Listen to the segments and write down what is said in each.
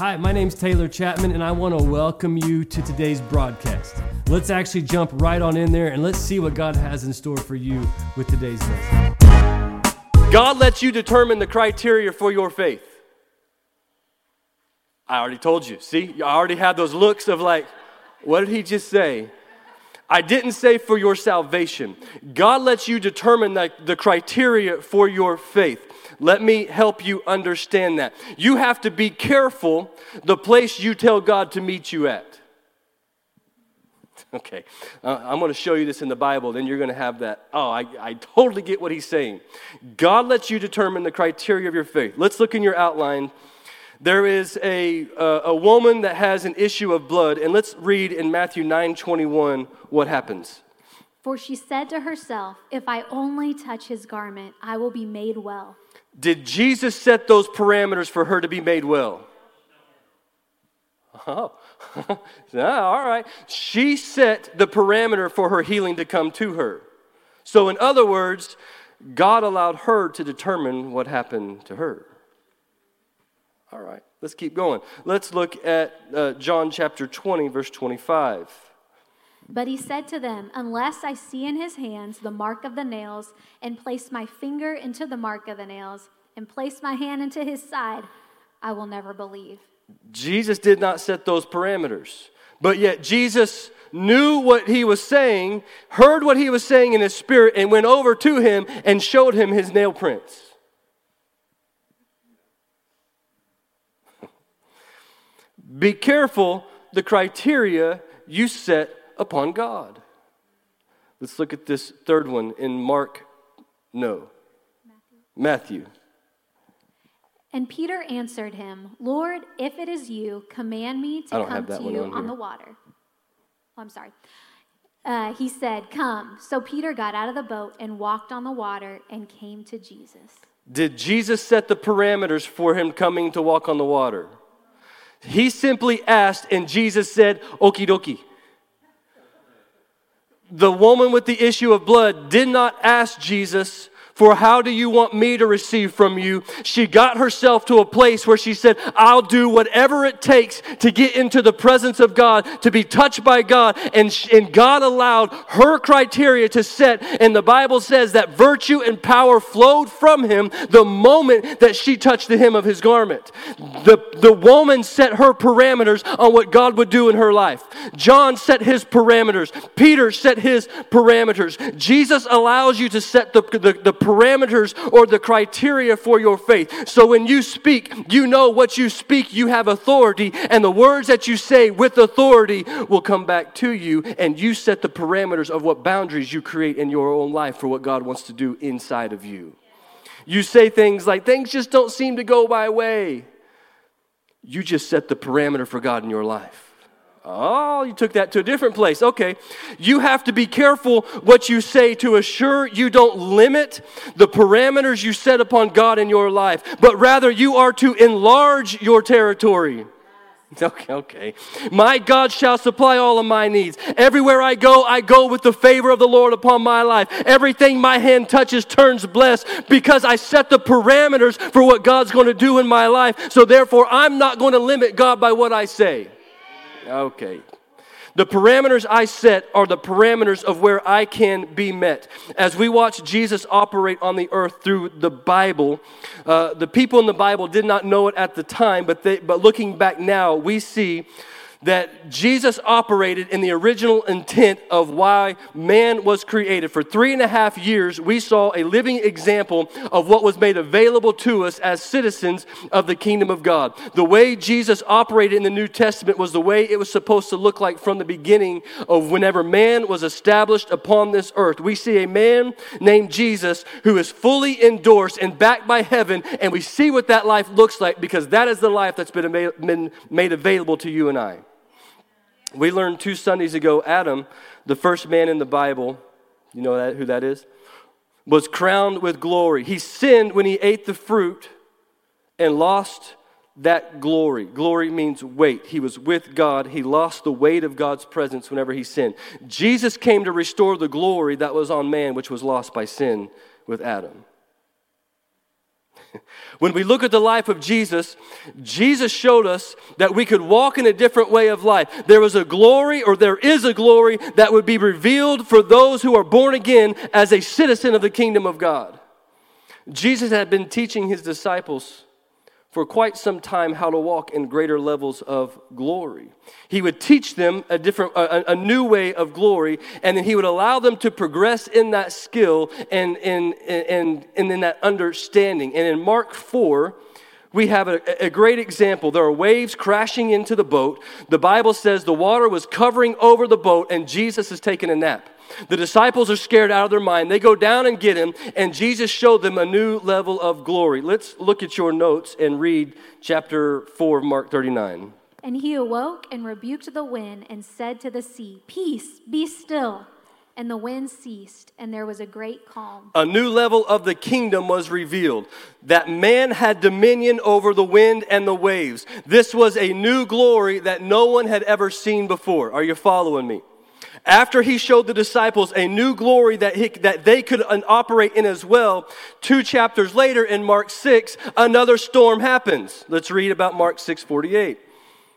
Hi, my name's Taylor Chapman, and I want to welcome you to today's broadcast. Let's actually jump right on in there, and let's see what God has in store for you with today's message. God lets you determine the criteria for your faith. I already told you. See, I already had those looks of like, what did he just say? I didn't say for your salvation. God lets you determine the criteria for your faith. Let me help you understand that. You have to be careful the place you tell God to meet you at. Okay, I'm going to show you this in the Bible, then you're going to have that. Oh, I totally get what he's saying. God lets you determine the criteria of your faith. Let's look in your outline. There is a woman that has an issue of blood, and let's read in Matthew 9:21 what happens. For she said to herself, if I only touch his garment, I will be made well. Did Jesus set those parameters for her to be made well? Oh, all right. She set the parameter for her healing to come to her. So in other words, God allowed her to determine what happened to her. All right, let's keep going. Let's look at John chapter 20, verse 25. But he said to them, unless I see in his hands the mark of the nails, and place my finger into the mark of the nails, and place my hand into his side, I will never believe. Jesus did not set those parameters. But yet Jesus knew what he was saying, heard what he was saying in his spirit, and went over to him and showed him his nail prints. Be careful the criteria you set upon God. Let's look at this third one in Matthew. And Peter answered him, Lord, if it is you, command me to come to you on the water. Oh, I'm sorry. He said, come. So Peter got out of the boat and walked on the water and came to Jesus. Did Jesus set the parameters for him coming to walk on the water? He simply asked, and Jesus said, okie dokie. The woman with the issue of blood did not ask Jesus for how do you want me to receive from you. She got herself to a place where she said, I'll do whatever it takes to get into the presence of God, to be touched by God. And God allowed her criteria to set. And the Bible says that virtue and power flowed from him the moment that she touched the hem of his garment. The woman set her parameters on what God would do in her life. John set his parameters. Peter set his parameters. Jesus allows you to set the parameters or the criteria for your faith. So when you speak, you know what you speak, you have authority, and the words that you say with authority will come back to you, and you set the parameters of what boundaries you create in your own life for what God wants to do inside of you. You say things like, things just don't seem to go my way. You just set the parameter for God in your life. Oh, you took that to a different place. Okay. You have to be careful what you say to assure you don't limit the parameters you set upon God in your life, but rather you are to enlarge your territory. Okay. My God shall supply all of my needs. Everywhere I go with the favor of the Lord upon my life. Everything my hand touches turns blessed because I set the parameters for what God's going to do in my life. So therefore, I'm not going to limit God by what I say. Okay. The parameters I set are the parameters of where I can be met. As we watch Jesus operate on the earth through the Bible, the people in the Bible did not know it at the time, but looking back now, we see that Jesus operated in the original intent of why man was created. For 3.5 years, we saw a living example of what was made available to us as citizens of the kingdom of God. The way Jesus operated in the New Testament was the way it was supposed to look like from the beginning of whenever man was established upon this earth. We see a man named Jesus who is fully endorsed and backed by heaven, and we see what that life looks like because that is the life that's been made available to you and I. We learned 2 Sundays ago, Adam, the first man in the Bible, you know who that is, was crowned with glory. He sinned when he ate the fruit and lost that glory. Glory means weight. He was with God. He lost the weight of God's presence whenever he sinned. Jesus came to restore the glory that was on man, which was lost by sin with Adam. When we look at the life of Jesus, Jesus showed us that we could walk in a different way of life. There was a glory, or there is a glory, that would be revealed for those who are born again as a citizen of the kingdom of God. Jesus had been teaching his disciples for quite some time how to walk in greater levels of glory. He would teach them a new way of glory, and then he would allow them to progress in that skill and in that understanding. And in Mark 4, we have a great example. There are waves crashing into the boat. The Bible says the water was covering over the boat, and Jesus is taking a nap. The disciples are scared out of their mind. They go down and get him, and Jesus showed them a new level of glory. Let's look at your notes and read chapter 4 of Mark 39. And he awoke and rebuked the wind and said to the sea, "Peace, be still." And the wind ceased, and there was a great calm. A new level of the kingdom was revealed, that man had dominion over the wind and the waves. This was a new glory that no one had ever seen before. Are you following me? After he showed the disciples a new glory that they could operate in as well, 2 chapters later in Mark 6, another storm happens. Let's read about Mark 6:48.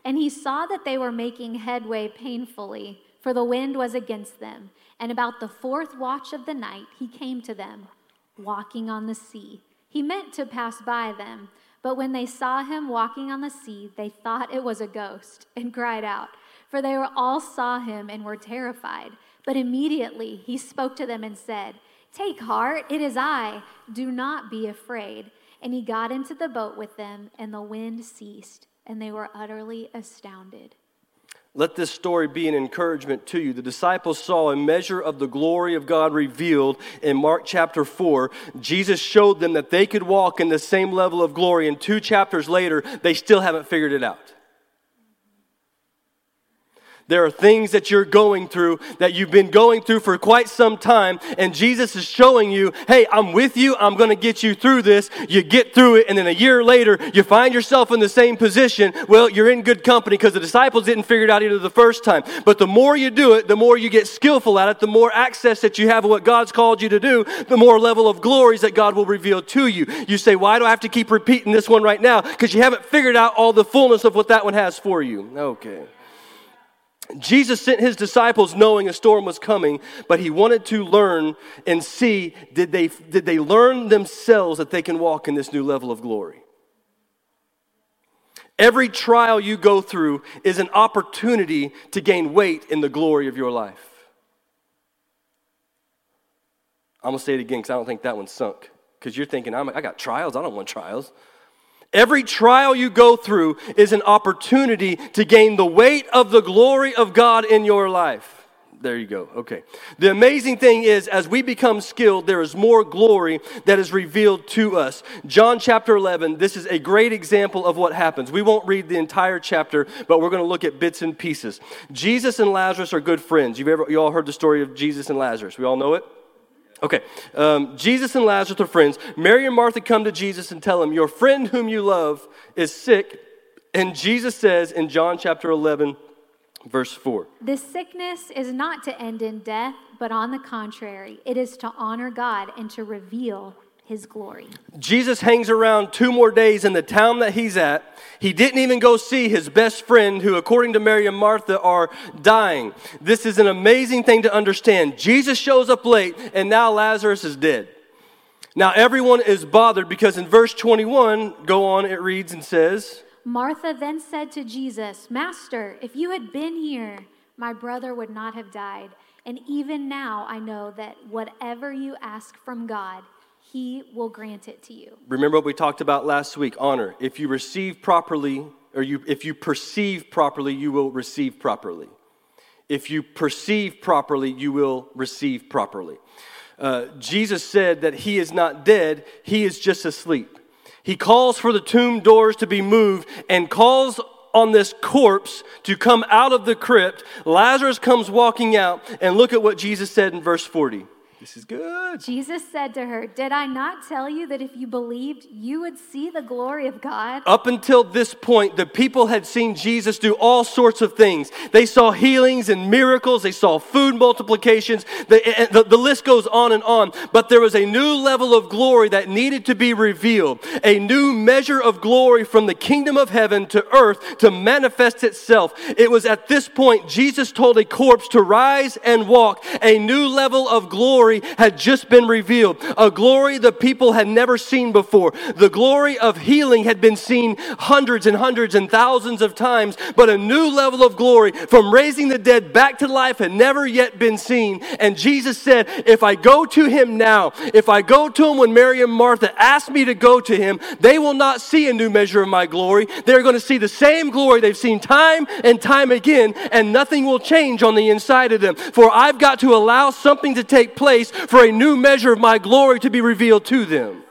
And he saw that they were making headway painfully, for the wind was against them. And about the 4th watch of the night, he came to them, walking on the sea. He meant to pass by them, but when they saw him walking on the sea, they thought it was a ghost and cried out. For they all saw him and were terrified. But immediately he spoke to them and said, "Take heart, it is I. Do not be afraid." And he got into the boat with them, and the wind ceased, and they were utterly astounded. Let this story be an encouragement to you. The disciples saw a measure of the glory of God revealed in Mark chapter 4. Jesus showed them that they could walk in the same level of glory, and 2 chapters later, they still haven't figured it out. There are things that you're going through that you've been going through for quite some time, and Jesus is showing you, hey, I'm with you, I'm going to get you through this. You get through it, and then a year later, you find yourself in the same position. Well, you're in good company because the disciples didn't figure it out either the first time. But the more you do it, the more you get skillful at it, the more access that you have of what God's called you to do, the more level of glories that God will reveal to you. You say, why do I have to keep repeating this one right now? Because you haven't figured out all the fullness of what that one has for you. Okay. Jesus sent his disciples knowing a storm was coming, but he wanted to learn and see, did they learn themselves that they can walk in this new level of glory? Every trial you go through is an opportunity to gain weight in the glory of your life. I'm going to say it again because I don't think that one sunk. Because you're thinking, I got trials, I don't want trials. Every trial you go through is an opportunity to gain the weight of the glory of God in your life. There you go. Okay. The amazing thing is, as we become skilled, there is more glory that is revealed to us. John chapter 11, this is a great example of what happens. We won't read the entire chapter, but we're going to look at bits and pieces. Jesus and Lazarus are good friends. You all heard the story of Jesus and Lazarus. We all know it? Okay, Jesus and Lazarus are friends. Mary and Martha come to Jesus and tell him, your friend whom you love is sick. And Jesus says in John chapter 11, verse 4. This sickness is not to end in death, but on the contrary, it is to honor God and to reveal his glory. Jesus hangs around 2 more days in the town that he's at. He didn't even go see his best friend who, according to Mary and Martha, are dying. This is an amazing thing to understand. Jesus shows up late, and now Lazarus is dead. Now everyone is bothered because in verse 21, go on, it reads and says, Martha then said to Jesus, Master, if you had been here, my brother would not have died. And even now I know that whatever you ask from God, he will grant it to you. Remember what we talked about last week, honor. If you receive properly, or if you perceive properly, you will receive properly. If you perceive properly, you will receive properly. Jesus said that he is not dead, he is just asleep. He calls for the tomb doors to be moved and calls on this corpse to come out of the crypt. Lazarus comes walking out, and look at what Jesus said in verse 40. This is good. Jesus said to her, "Did I not tell you that if you believed, you would see the glory of God?" Up until this point, the people had seen Jesus do all sorts of things. They saw healings and miracles. They saw food multiplications. The list goes on and on. But there was a new level of glory that needed to be revealed, a new measure of glory from the kingdom of heaven to earth to manifest itself. It was at this point Jesus told a corpse to rise and walk. A new level of glory had just been revealed, a glory the people had never seen before. The glory of healing had been seen hundreds and hundreds and thousands of times, but a new level of glory from raising the dead back to life had never yet been seen. And Jesus said, if I go to him now, if I go to him when Mary and Martha asked me to go to him, they will not see a new measure of my glory. They're going to see the same glory they've seen time and time again, and nothing will change on the inside of them. For I've got to allow something to take place for a new measure of my glory to be revealed to them.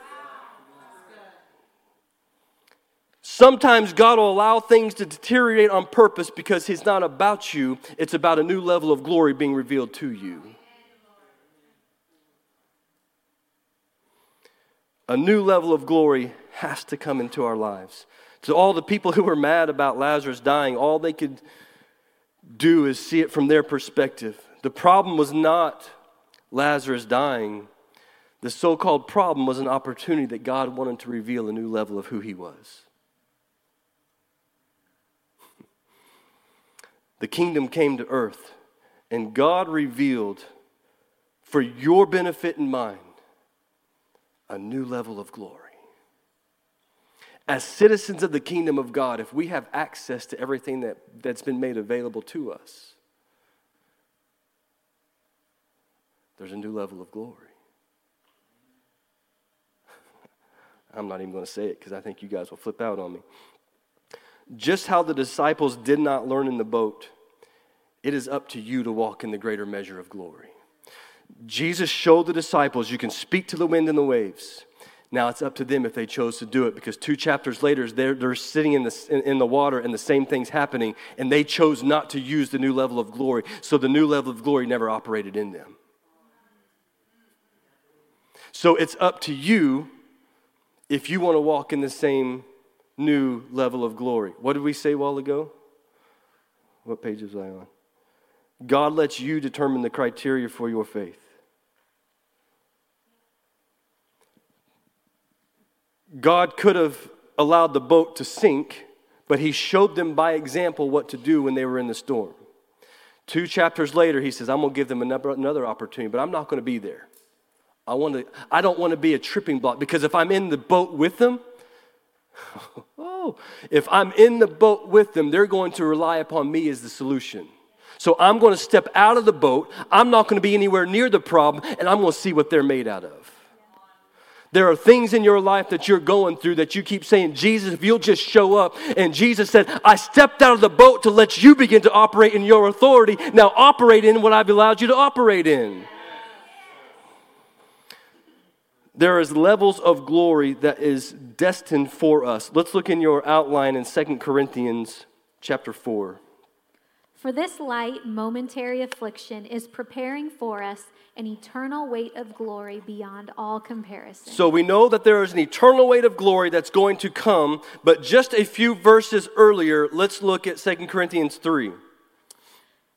Sometimes God will allow things to deteriorate on purpose because he's not about you. It's about a new level of glory being revealed to you. A new level of glory has to come into our lives. To all the people who were mad about Lazarus dying, all they could do is see it from their perspective. The problem was not Lazarus dying. The so-called problem was an opportunity that God wanted to reveal a new level of who he was. The kingdom came to earth, and God revealed, for your benefit and mine, a new level of glory. As citizens of the kingdom of God, if we have access to everything that's been made available to us, there's a new level of glory. I'm not even going to say it because I think you guys will flip out on me. Just how the disciples did not learn in the boat, it is up to you to walk in the greater measure of glory. Jesus showed the disciples, you can speak to the wind and the waves. Now it's up to them if they chose to do it, because 2 chapters later, they're sitting in the water and the same thing's happening, and they chose not to use the new level of glory, so the new level of glory never operated in them. So it's up to you if you want to walk in the same new level of glory. What did we say a while ago? What page was I on? God lets you determine the criteria for your faith. God could have allowed the boat to sink, but he showed them by example what to do when they were in the storm. 2 chapters later, he says, I'm going to give them another opportunity, but I'm not going to be there. I don't want to be a tripping block, because if I'm in the boat with them, they're going to rely upon me as the solution. So I'm going to step out of the boat. I'm not going to be anywhere near the problem, and I'm going to see what they're made out of. There are things in your life that you're going through that you keep saying, Jesus, if you'll just show up. And Jesus said, I stepped out of the boat to let you begin to operate in your authority. Now operate in what I've allowed you to operate in. There is levels of glory that is destined for us. Let's look in your outline in 2 Corinthians chapter 4. For this light momentary affliction is preparing for us an eternal weight of glory beyond all comparison. So we know that there is an eternal weight of glory that's going to come, but just a few verses earlier, let's look at 2 Corinthians 3.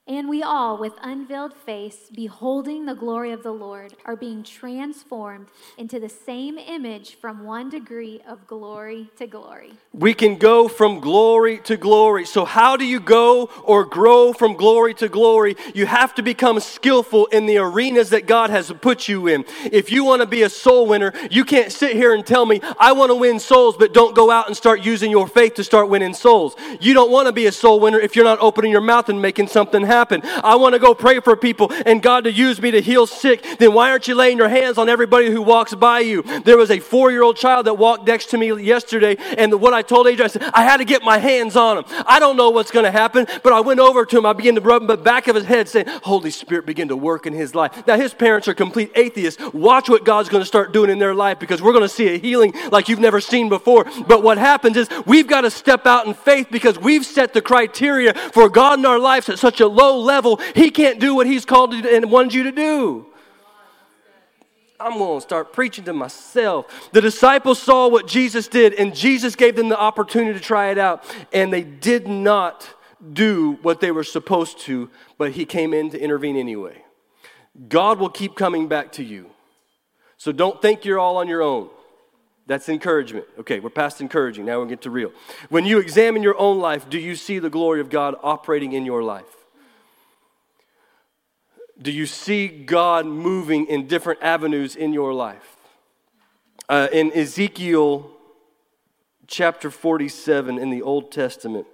And we all, with unveiled face, beholding the glory of the Lord, are being transformed into the same image from one degree of glory to glory. We can go from glory to glory. So how do you go or grow from glory to glory? You have to become skillful in the arenas that God has put you in. If you want to be a soul winner, you can't sit here and tell me, I want to win souls, but don't go out and start using your faith to start winning souls. You don't want to be a soul winner if you're not opening your mouth and making something happen. I want to go pray for people and God to use me to heal sick. Then why aren't you laying your hands on everybody who walks by you? There was a 4-year-old child that walked next to me yesterday, and what I told Adrian, I said, I had to get my hands on him. I don't know what's going to happen, but I went over to him. I began to rub the back of his head, saying, Holy Spirit, begin to work in his life. Now, his parents are complete atheists. Watch what God's going to start doing in their life, because we're going to see a healing like you've never seen before. But what happens is we've got to step out in faith, because we've set the criteria for God in our lives at such a low level, he can't do what he's called and wanted you to do. I'm going to start preaching to myself. The disciples saw what Jesus did, and Jesus gave them the opportunity to try it out, and they did not do what they were supposed to, but he came in to intervene anyway. God will keep coming back to you. So don't think you're all on your own. That's encouragement. Okay, we're past encouraging. Now we'll get to real. When you examine your own life, do you see the glory of God operating in your life? Do you see God moving in different avenues in your life? In Ezekiel chapter 47 in the Old Testament,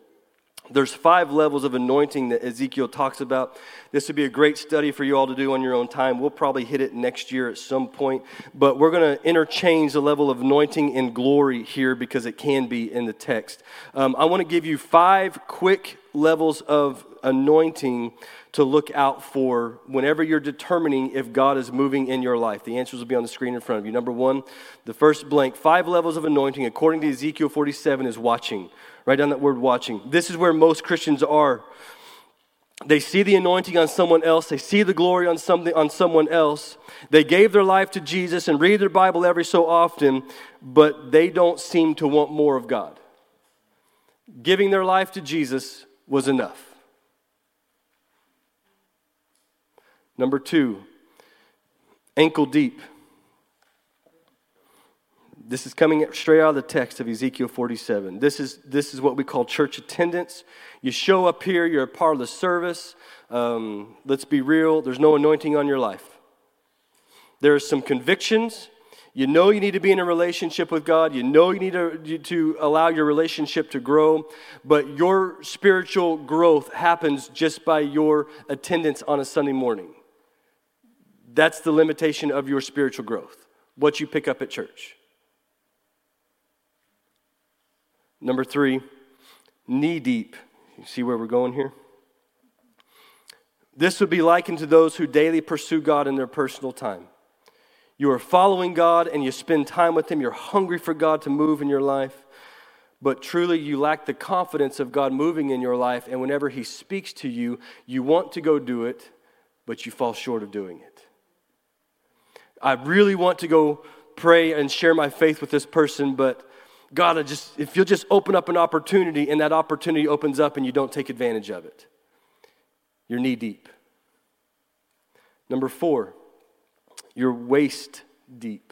there's 5 levels of anointing that Ezekiel talks about. This would be a great study for you all to do on your own time. We'll probably hit it next year at some point, but we're going to interchange the level of anointing and glory here because it can be in the text. I want to give you 5 quick levels of anointing to look out for whenever you're determining if God is moving in your life. The answers will be on the screen in front of you. Number 1, the first blank, 5 levels of anointing according to Ezekiel 47 is watching. Write down that word watching. This is where most Christians are. They see the anointing on someone else. They see the glory on someone else. They gave their life to Jesus and read their Bible every so often, but they don't seem to want more of God. Giving their life to Jesus was enough. Number 2, ankle deep. This is coming straight out of the text of Ezekiel 47. This is what we call church attendance. You show up here, you're a part of the service. Let's be real, there's no anointing on your life. There are some convictions. You know you need to be in a relationship with God. You know you need to allow your relationship to grow. But your spiritual growth happens just by your attendance on a Sunday morning. That's the limitation of your spiritual growth, what you pick up at church. Number 3, knee deep. You see where we're going here? This would be likened to those who daily pursue God in their personal time. You are following God and you spend time with him. You're hungry for God to move in your life. But truly, you lack the confidence of God moving in your life. And whenever he speaks to you, you want to go do it, but you fall short of doing it. I really want to go pray and share my faith with this person, but God, if you'll just open up an opportunity and that opportunity opens up and you don't take advantage of it. You're knee deep. Number 4. You're waist deep.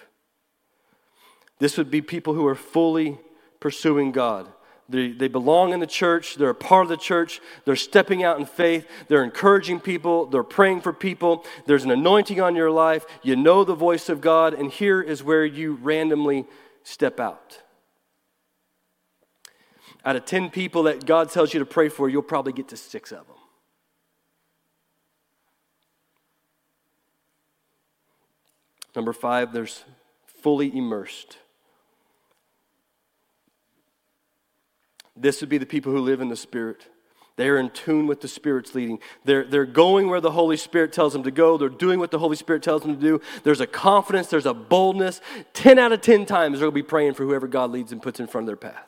This would be people who are fully pursuing God. They belong in the church. They're a part of the church. They're stepping out in faith. They're encouraging people. They're praying for people. There's an anointing on your life. You know the voice of God, and here is where you randomly step out. Out of 10 people that God tells you to pray for, you'll probably get to 6 of them. Number 5, there's fully immersed. This would be the people who live in the Spirit. They're in tune with the Spirit's leading. They're going where the Holy Spirit tells them to go. They're doing what the Holy Spirit tells them to do. There's a confidence. There's a boldness. 10 out of 10 times they'll be praying for whoever God leads and puts in front of their path.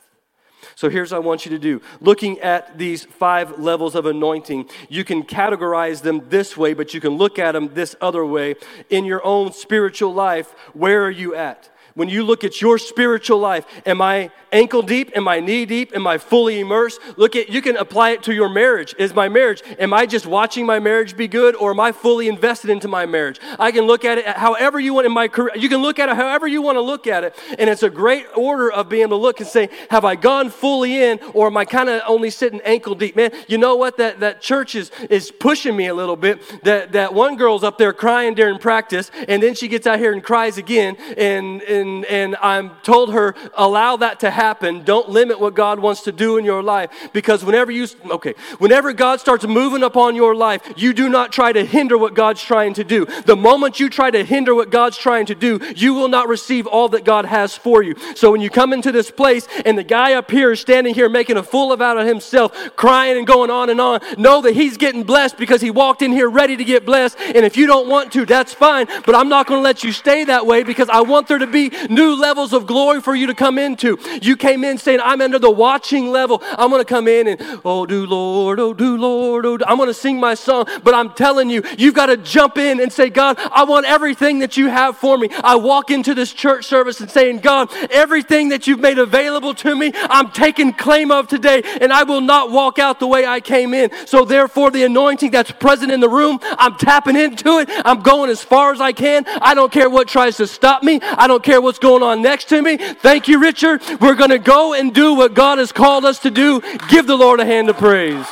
So here's what I want you to do. Looking at these 5 levels of anointing, you can categorize them this way, but you can look at them this other way. In your own spiritual life, where are you at? When you look at your spiritual life, am I ankle deep? Am I knee deep? Am I fully immersed? You can apply it to your marriage. Is my marriage, am I just watching my marriage be good, or am I fully invested into my marriage? I can look at it however you want in my career. You can look at it however you want to look at it, and it's a great order of being able to look and say, have I gone fully in, or am I kind of only sitting ankle deep? Man, you know what? That church is pushing me a little bit. That one girl's up there crying during practice, and then she gets out here and cries again, and I'm told her, allow that to happen. Don't limit what God wants to do in your life, because whenever God starts moving upon your life, you do not try to hinder what God's trying to do. The moment you try to hinder what God's trying to do, you will not receive all that God has for you. So when you come into this place and the guy up here is standing here making a fool out of himself, crying and going on and on, know that he's getting blessed because he walked in here ready to get blessed. And if you don't want to, that's fine, but I'm not going to let you stay that way, because I want there to be new levels of glory for you to come into. You came in saying, I'm under the watching level. I'm going to come in and, oh, do Lord, oh, do Lord, oh, do. I'm going to sing my song, but I'm telling you, you've got to jump in and say, God, I want everything that you have for me. I walk into this church service and saying, God, everything that you've made available to me, I'm taking claim of today, and I will not walk out the way I came in. So therefore, the anointing that's present in the room, I'm tapping into it. I'm going as far as I can. I don't care what tries to stop me. I don't care what's going on next to me. Thank you, Richard. We're going to go and do what God has called us to do. Give the Lord a hand of praise.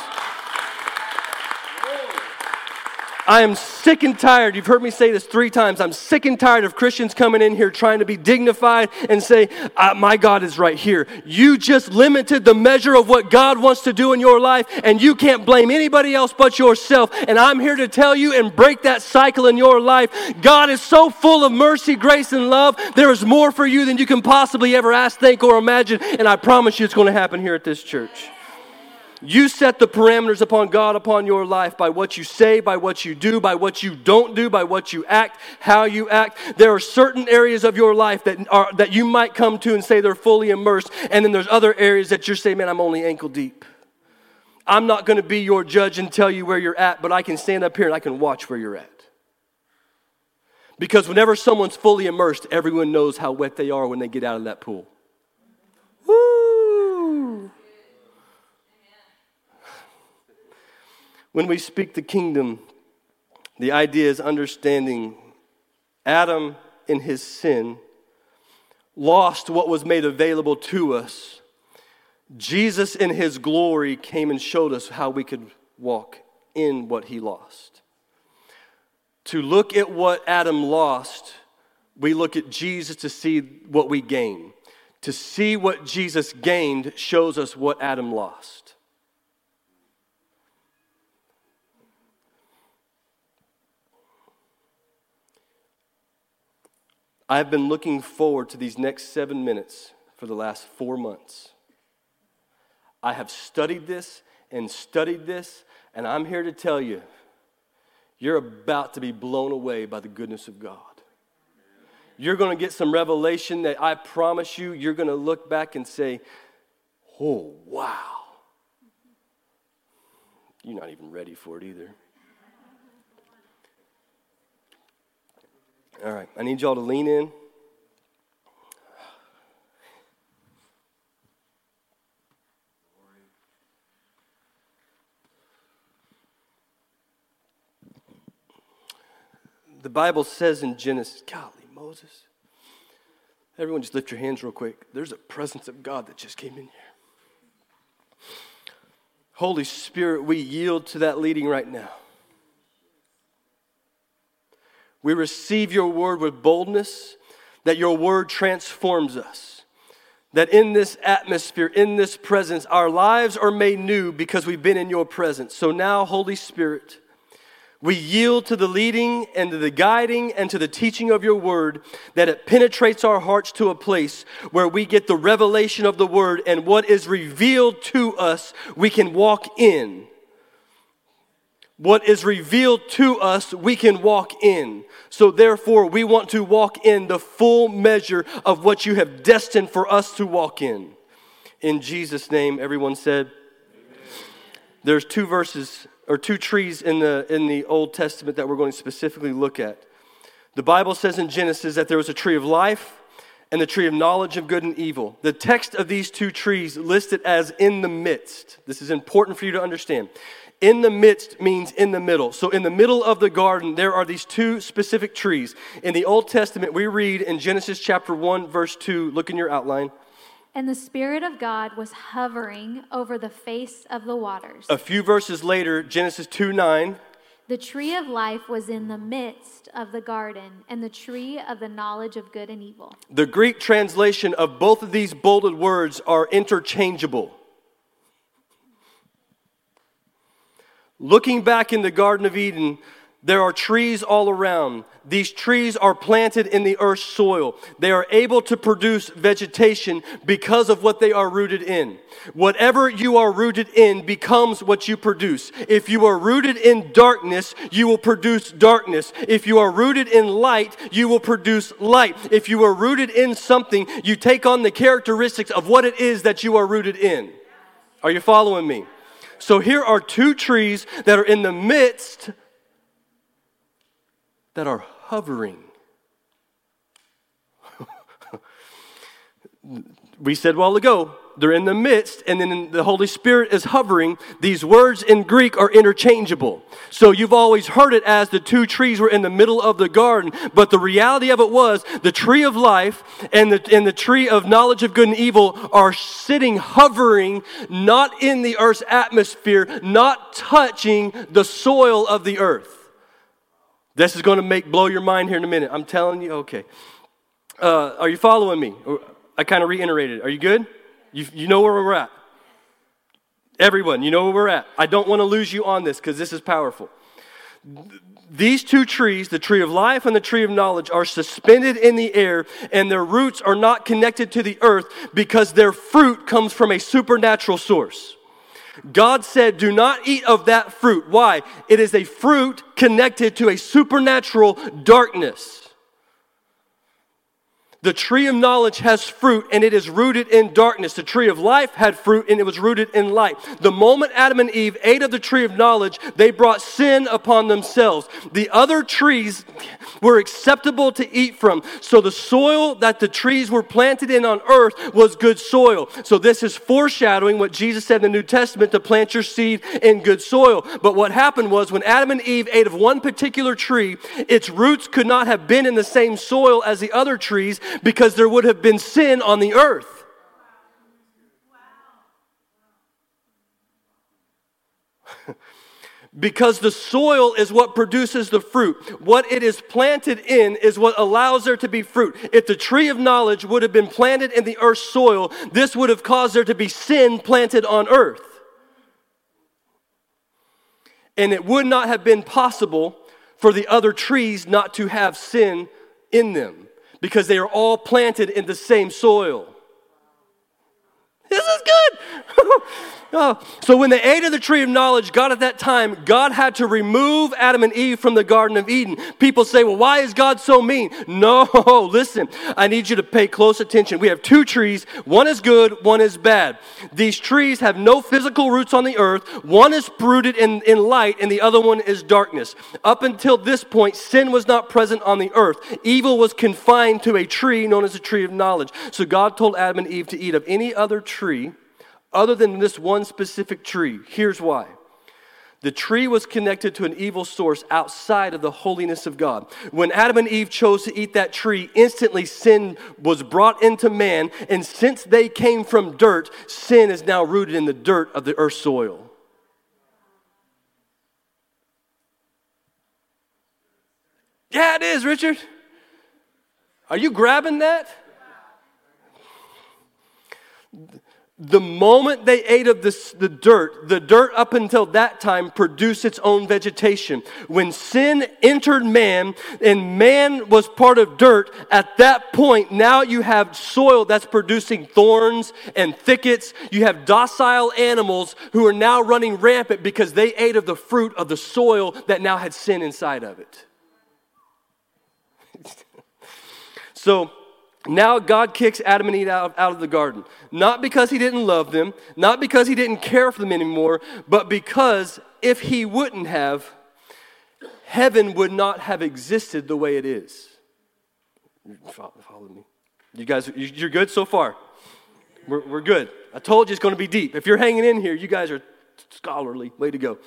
I am sick and tired. You've heard me say this 3 times. I'm sick and tired of Christians coming in here trying to be dignified and say, my God is right here. You just limited the measure of what God wants to do in your life, and you can't blame anybody else but yourself. And I'm here to tell you and break that cycle in your life. God is so full of mercy, grace, and love. There is more for you than you can possibly ever ask, think, or imagine. And I promise you it's going to happen here at this church. You set the parameters upon God, upon your life, by what you say, by what you do, by what you don't do, by what you act, how you act. There are certain areas of your life that you might come to and say they're fully immersed, and then there's other areas that you're saying, man, I'm only ankle deep. I'm not going to be your judge and tell you where you're at, but I can stand up here and I can watch where you're at. Because whenever someone's fully immersed, everyone knows how wet they are when they get out of that pool. Woo! When we speak the kingdom, the idea is understanding Adam in his sin lost what was made available to us. Jesus in his glory came and showed us how we could walk in what he lost. To look at what Adam lost, we look at Jesus to see what we gain. To see what Jesus gained shows us what Adam lost. I've been looking forward to these next 7 minutes for the last 4 months. I have studied this, and I'm here to tell you, you're about to be blown away by the goodness of God. You're going to get some revelation that I promise you, you're going to look back and say, oh, wow. You're not even ready for it either. All right, I need y'all to lean in. The Bible says in Genesis, golly, Moses. Everyone just lift your hands real quick. There's a presence of God that just came in here. Holy Spirit, we yield to that leading right now. We receive your word with boldness, that your word transforms us, that in this atmosphere, in this presence, our lives are made new because we've been in your presence. So now, Holy Spirit, we yield to the leading and to the guiding and to the teaching of your word, that it penetrates our hearts to a place where we get the revelation of the word, and what is revealed to us, we can walk in. What is revealed to us, we can walk in. So therefore, we want to walk in the full measure of what you have destined for us to walk in. In Jesus' name, everyone said. Amen. There's 2 verses or 2 trees in the Old Testament that we're going to specifically look at. The Bible says in Genesis that there was a tree of life and the tree of knowledge of good and evil. The text of these 2 trees listed as in the midst. This is important for you to understand. In the midst means in the middle. So in the middle of the garden, there are these 2 specific trees. In the Old Testament, we read in Genesis chapter 1, verse 2, look in your outline. And the Spirit of God was hovering over the face of the waters. A few verses later, Genesis 2:9. The tree of life was in the midst of the garden, and the tree of the knowledge of good and evil. The Greek translation of both of these bolded words are interchangeable. Looking back in the Garden of Eden, There are trees all around. These trees are planted in the earth's soil. They are able to produce vegetation because of what they are rooted in. Whatever you are rooted in becomes what you produce. If you are rooted in darkness, you will produce darkness. If you are rooted in light, you will produce light. If you are rooted in something, you take on the characteristics of what it is that you are rooted in. Are you following me? So here are two trees that are in the midst that are hovering. We said a while ago, they're in the midst, and then the Holy Spirit is hovering. These words in Greek are interchangeable. So you've always heard it as the two trees were in the middle of the garden, but the reality of it was the tree of life and the tree of knowledge of good and evil are sitting, hovering, not in the earth's atmosphere, not touching the soil of the earth. This is going to blow your mind here in a minute. I'm telling you, okay. Are you following me? I kind of reiterated. Are you good? You know where we're at. Everyone, you know where we're at. I don't want to lose you on this because this is powerful. These two trees, the tree of life and the tree of knowledge, are suspended in the air, and their roots are not connected to the earth because their fruit comes from a supernatural source. God said, do not eat of that fruit. Why? It is a fruit connected to a supernatural darkness. The tree of knowledge has fruit, and it is rooted in darkness. The tree of life had fruit, and it was rooted in light. The moment Adam and Eve ate of the tree of knowledge, they brought sin upon themselves. The other trees were acceptable to eat from. So the soil that the trees were planted in on earth was good soil. So this is foreshadowing what Jesus said in the New Testament, to plant your seed in good soil. But what happened was when Adam and Eve ate of one particular tree, its roots could not have been in the same soil as the other trees, because there would have been sin on the earth. Wow. Because the soil is what produces the fruit. What it is planted in is what allows there to be fruit. If the tree of knowledge would have been planted in the earth's soil, this would have caused there to be sin planted on earth. And it would not have been possible for the other trees not to have sin in them, because they are all planted in the same soil. This is good. So when they ate of the tree of knowledge, God at that time, God had to remove Adam and Eve from the Garden of Eden. People say, well, why is God so mean? No, listen, I need you to pay close attention. We have two trees. One is good, one is bad. These trees have no physical roots on the earth. One is rooted in light, and the other one is darkness. Up until this point, sin was not present on the earth. Evil was confined to a tree known as the tree of knowledge. So God told Adam and Eve to eat of any other tree other than this one specific tree. Here's why. The tree was connected to an evil source outside of the holiness of God. When Adam and Eve chose to eat that tree, instantly sin was brought into man, and since they came from dirt, sin is now rooted in the dirt of the earth's soil. Yeah, it is, Richard. Are you grabbing that? The moment they ate of the dirt up until that time produced its own vegetation. When sin entered man and man was part of dirt, at that point now you have soil that's producing thorns and thickets. You have docile animals who are now running rampant because they ate of the fruit of the soil that now had sin inside of it. So now God kicks Adam and Eve out of the garden. Not because he didn't love them, not because he didn't care for them anymore, but because if he wouldn't have, heaven would not have existed the way it is. Follow me. You guys, you're good so far? We're good. I told you it's going to be deep. If you're hanging in here, you guys are scholarly. Way to go.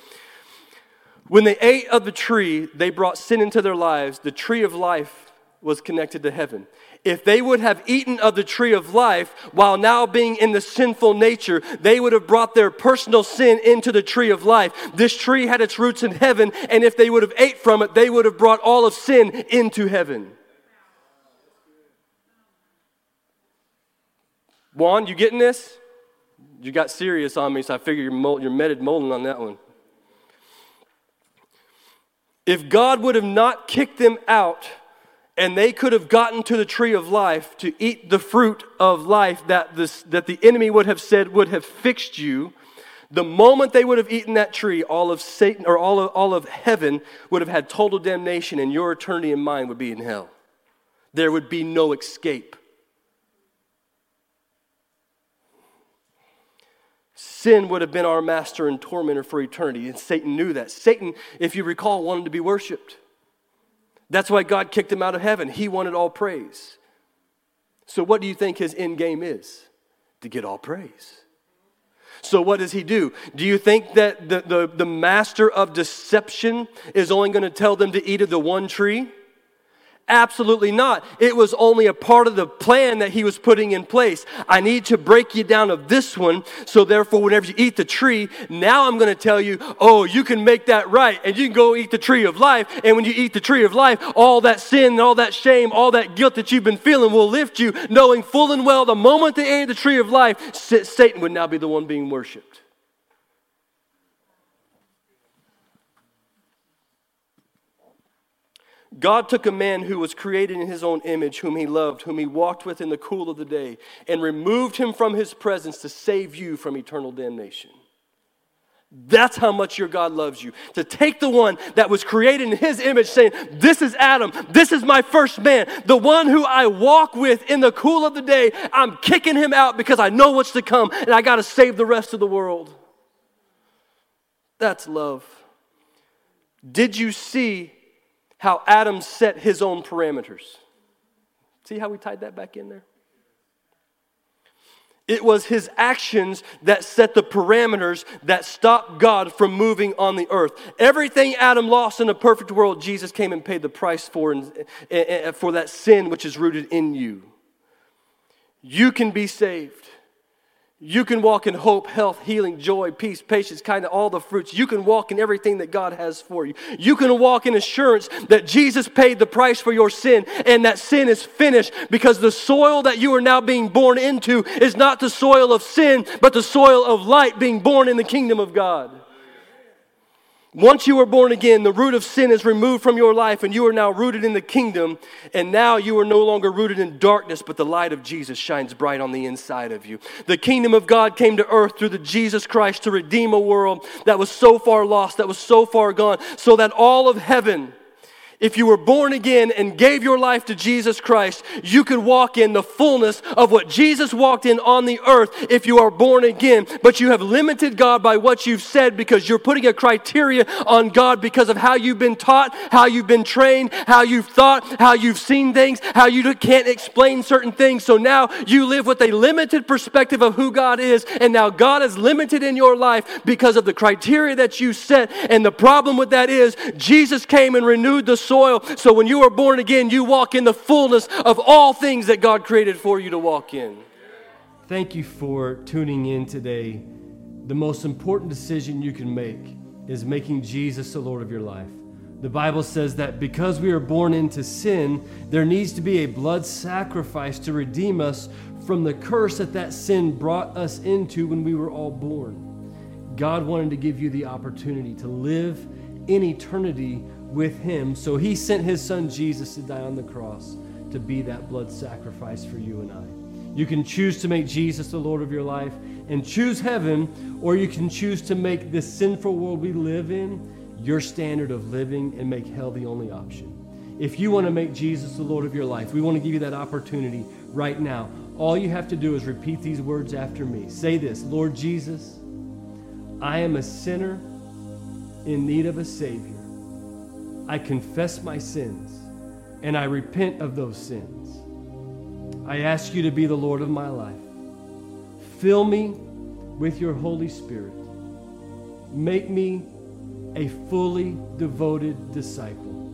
When they ate of the tree, they brought sin into their lives. The tree of life was connected to heaven. If they would have eaten of the tree of life while now being in the sinful nature, they would have brought their personal sin into the tree of life. This tree had its roots in heaven, and if they would have ate from it, they would have brought all of sin into heaven. Juan, you getting this? You got serious on me, so I figure you're molding on that one. If God would have not kicked them out and they could have gotten to the tree of life to eat the fruit of life that the enemy would have said would have fixed you, the moment they would have eaten that tree, all of Satan or all of heaven would have had total damnation, and your eternity and mine would be in hell. There would be no escape. Sin would have been our master and tormentor for eternity, and Satan knew that. Satan, if you recall, wanted to be worshipped. That's why God kicked him out of heaven. He wanted all praise. So what do you think his end game is? To get all praise. So what does he do? Do you think that the master of deception is only going to tell them to eat of the one tree? Absolutely not. It was only a part of the plan that he was putting in place. I need to break you down of this one, so therefore whenever you eat the tree, now I'm going to tell you, oh, you can make that right, and you can go eat the tree of life, and when you eat the tree of life, all that sin, and all that shame, all that guilt that you've been feeling will lift you, knowing full and well the moment they ate the tree of life, Satan would now be the one being worshipped. God took a man who was created in his own image, whom he loved, whom he walked with in the cool of the day, and removed him from his presence to save you from eternal damnation. That's how much your God loves you. To take the one that was created in his image, saying, this is Adam, this is my first man, the one who I walk with in the cool of the day, I'm kicking him out because I know what's to come, and I got to save the rest of the world. That's love. Did you see how Adam set his own parameters? See how we tied that back in there? It was his actions that set the parameters that stopped God from moving on the earth. Everything Adam lost in a perfect world, Jesus came and paid the price for, and for that sin which is rooted in you. You can be saved. You can walk in hope, health, healing, joy, peace, patience, kindness, all the fruits. You can walk in everything that God has for you. You can walk in assurance that Jesus paid the price for your sin and that sin is finished, because the soil that you are now being born into is not the soil of sin, but the soil of light, being born in the kingdom of God. Once you are born again, the root of sin is removed from your life and you are now rooted in the kingdom, and now you are no longer rooted in darkness, but the light of Jesus shines bright on the inside of you. The kingdom of God came to earth through the Jesus Christ to redeem a world that was so far lost, that was so far gone, so that all of heaven, if you were born again and gave your life to Jesus Christ, you could walk in the fullness of what Jesus walked in on the earth if you are born again. But you have limited God by what you've said, because you're putting a criteria on God because of how you've been taught, how you've been trained, how you've thought, how you've seen things, how you can't explain certain things. So now you live with a limited perspective of who God is, and now God is limited in your life because of the criteria that you set. And the problem with that is Jesus came and renewed the soil, so when you are born again, you walk in the fullness of all things that God created for you to walk in. Thank you for tuning in today. The most important decision you can make is making Jesus the Lord of your life. The Bible says that because we are born into sin, there needs to be a blood sacrifice to redeem us from the curse that sin brought us into when we were all born. God wanted to give you the opportunity to live in eternity with him, so he sent his son Jesus to die on the cross to be that blood sacrifice for you and I. You can choose to make Jesus the Lord of your life and choose heaven, or you can choose to make this sinful world we live in your standard of living and make hell the only option. If you want to make Jesus the Lord of your life, we want to give you that opportunity right now. All you have to do is repeat these words after me. Say this: Lord Jesus, I am a sinner in need of a Savior. I confess my sins, and I repent of those sins. I ask you to be the Lord of my life. Fill me with your Holy Spirit. Make me a fully devoted disciple.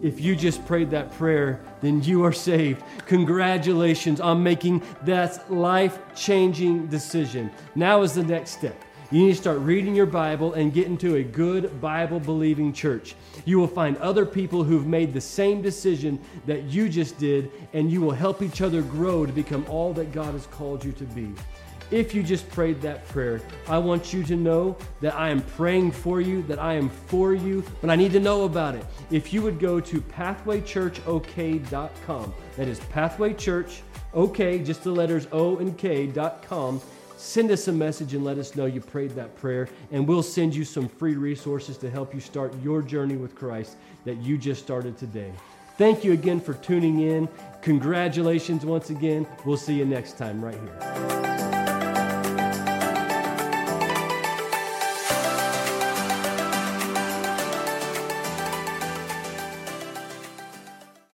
If you just prayed that prayer, then you are saved. Congratulations on making that life-changing decision. Now is the next step. You need to start reading your Bible and get into a good Bible-believing church. You will find other people who've made the same decision that you just did, and you will help each other grow to become all that God has called you to be. if you just prayed that prayer, I want you to know that I am praying for you, that I am for you, but I need to know about it. If you would go to pathwaychurchok.com, that is Pathway Church OK, just the letters O and K.com, send us a message and let us know you prayed that prayer, and we'll send you some free resources to help you start your journey with Christ that you just started today. Thank you again for tuning in. Congratulations once again. We'll see you next time right here.